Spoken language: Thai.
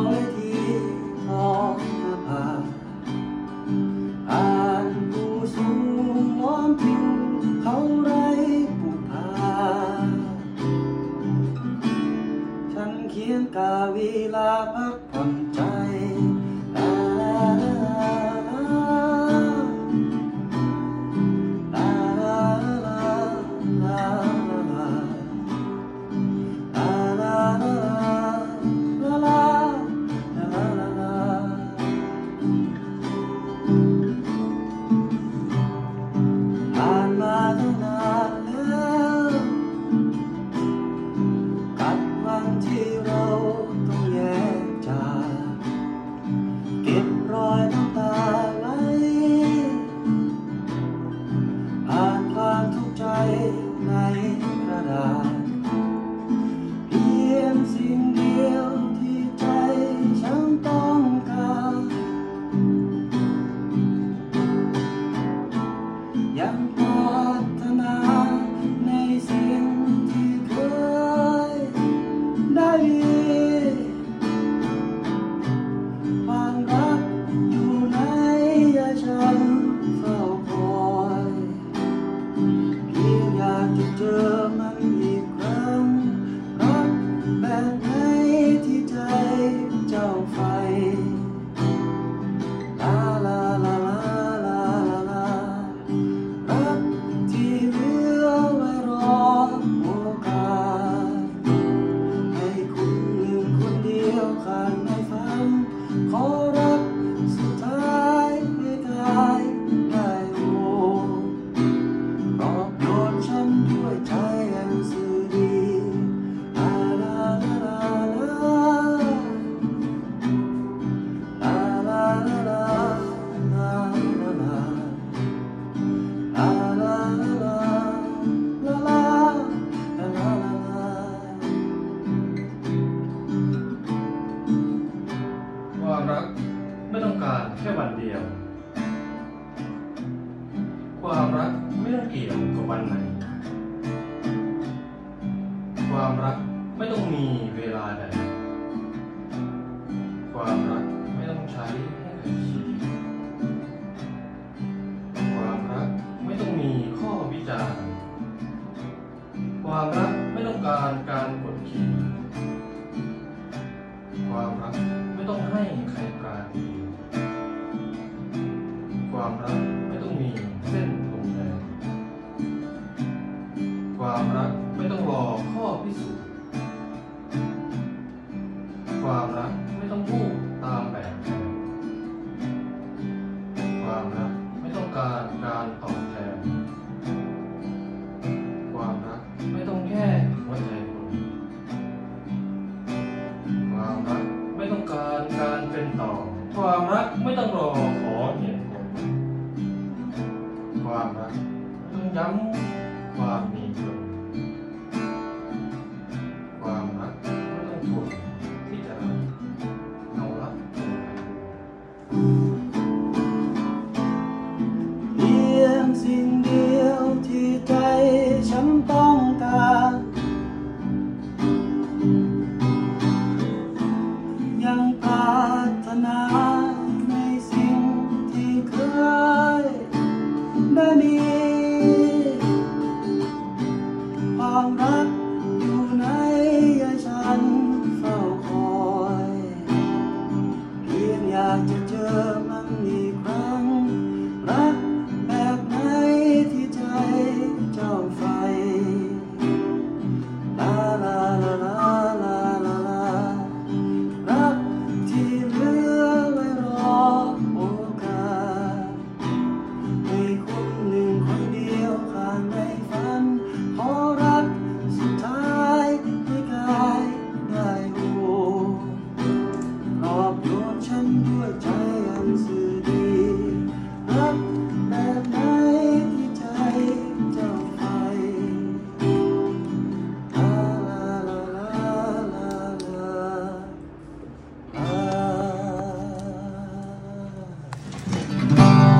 อยที่ท้องผาอ่านกูสูงล้อมผิวเขาไร้ปุพาฉันเขียนกาวีลาพักผ่อนใจที่เราต้องแยกจากเก็บรอยน้ำตาไหลอ่านความทุกข์ใจในกระดาษเพียงสิ่งเดียวที่ใจฉันต้องการยังพัฒนาในสิ่งที่เคยได้ความรักอยู่ไหนอย่าฉันเฝ้าคอยเพียงอยากจะเจอมันอีกครั้งรักแบบไหนที่ใจเจ้าไฟลาลาลาลาลาลารักที่เหลือไว้รอโอกาสขาดไม่ฟังขอรักสุดท้ายไม่ได้ได้โอ้ตอบโยนฉันด้วยใจแห่งสื่อดีลาลาลาลาลาลาลาลาลาลาลาไม่ต้องการแค่วันเดียวความรักไม่ต้องเกี่ยวกับวันไหนความรักไม่ต้องมีเวลาใดความรักไม่ต้องใช้ให้เกิดชีวิตความรักไม่ต้องมีข้อวิจารณ์ความรักไม่ต้องการการกดขี่ความรักไม่ต้องให้ใครปราณีความรักไม่ต้องมีเส้นตรงแดนความรักไม่ต้องรอข้อพิสูจน์ความรักไม่ต้องพูดตามแบบแผนความรักไม่ต้องการการตอบแทนความรักไม่ต้องแค่หัวใจคนความรักไม่ต้องการการเป็นต่อความรักไม่ต้องรอขอเหตุผลความรักต้องย้ำความมีคุณความรักไม่ต้องทนที่จะเอารักตัวเองเพียงสิ่งเดียวที่ใจฉันต้องการยังพัฒนา